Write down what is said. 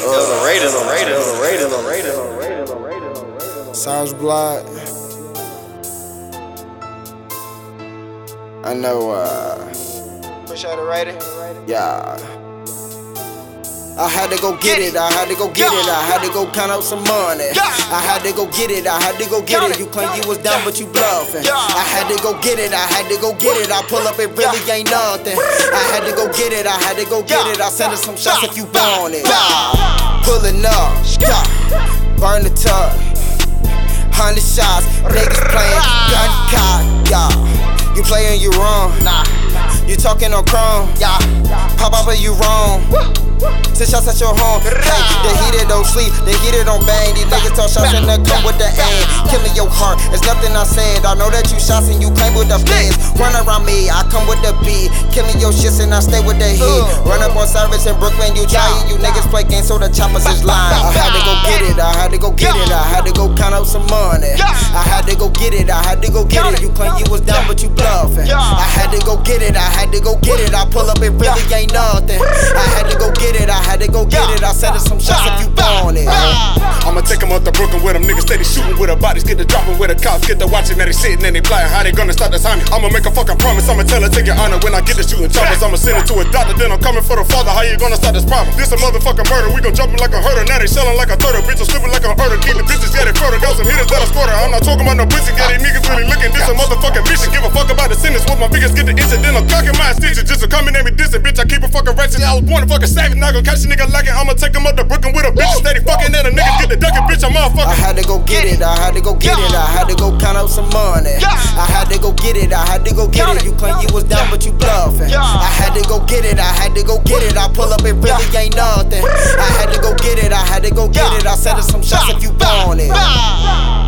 Raiden. Syrus Black. I know, push out the Raiden. Yeah. I had to go get it, I had to go count out some money. I had to go get it, You claim you was down, but you bluffing. I had to go get it, I pull up, it really ain't nothing. I had to go get it, I send her some shots if you want it. Pulling up, burn the tub, 100 shots, niggas playing gun cock. You playing, you wrong. You talking on chrome. Pop up or you wrong. 6 shots at your home. Hey, they heat it don't sleep, they heat it don't bang. These niggas talk shots and they come with the aim. Killing your heart, it's nothing I said. I know that you shots and you claim with the feds. Run around me, I come with the beat. Killing your shits and I stay with the heat. Run up on Syrus in Brooklyn, you giant. You niggas play games so the choppers is lying. I had to go get it, I had to go count out some money. I had to go get it, You claim you was down, but you bluffing. I had to go get it, I pull up, it really ain't nothing. I had to go get it. I had to go get it, I sent her some shots if you want it. I'ma take them up to Brooklyn where them niggas steady shooting with their bodies. Get the dropping where the cops get the watching. Now they sitting and they plotting how they gonna stop this homie. I'ma make a fucking promise, I'ma tell her take your honor. When I get the shooting choppers, I'ma send it to a doctor. Then I'm coming for the father, how you gonna stop this problem? This a motherfucking murder, we gon' jump him like a herder. Now they selling like a turtle, bitch, I'm stripping like a herder. Keep the bitches, yeah, they further. Got some hitters that I scored her. I'm not talking about no pussy, yeah, these niggas really looking. This a motherfucking mission, give a fuck about the sentence. With my fingers get the incident, I'm cocking my stitches. Just to come and me dissing, bitch, I keep a fucking ratchet. I was born to fucking savage. Not gon' catch a nigga like it, I'ma take him up to Brooklyn with a bitch steady fucking and a nigga get the ducking, bitch, I'm motherfucking. I had to go get it, I had to go count out some money. I had to go get it, You claim you was down, but you bluffing. I had to go get it, I pull up, it really ain't nothing. I had to go get it, I sent her some shots if you want it.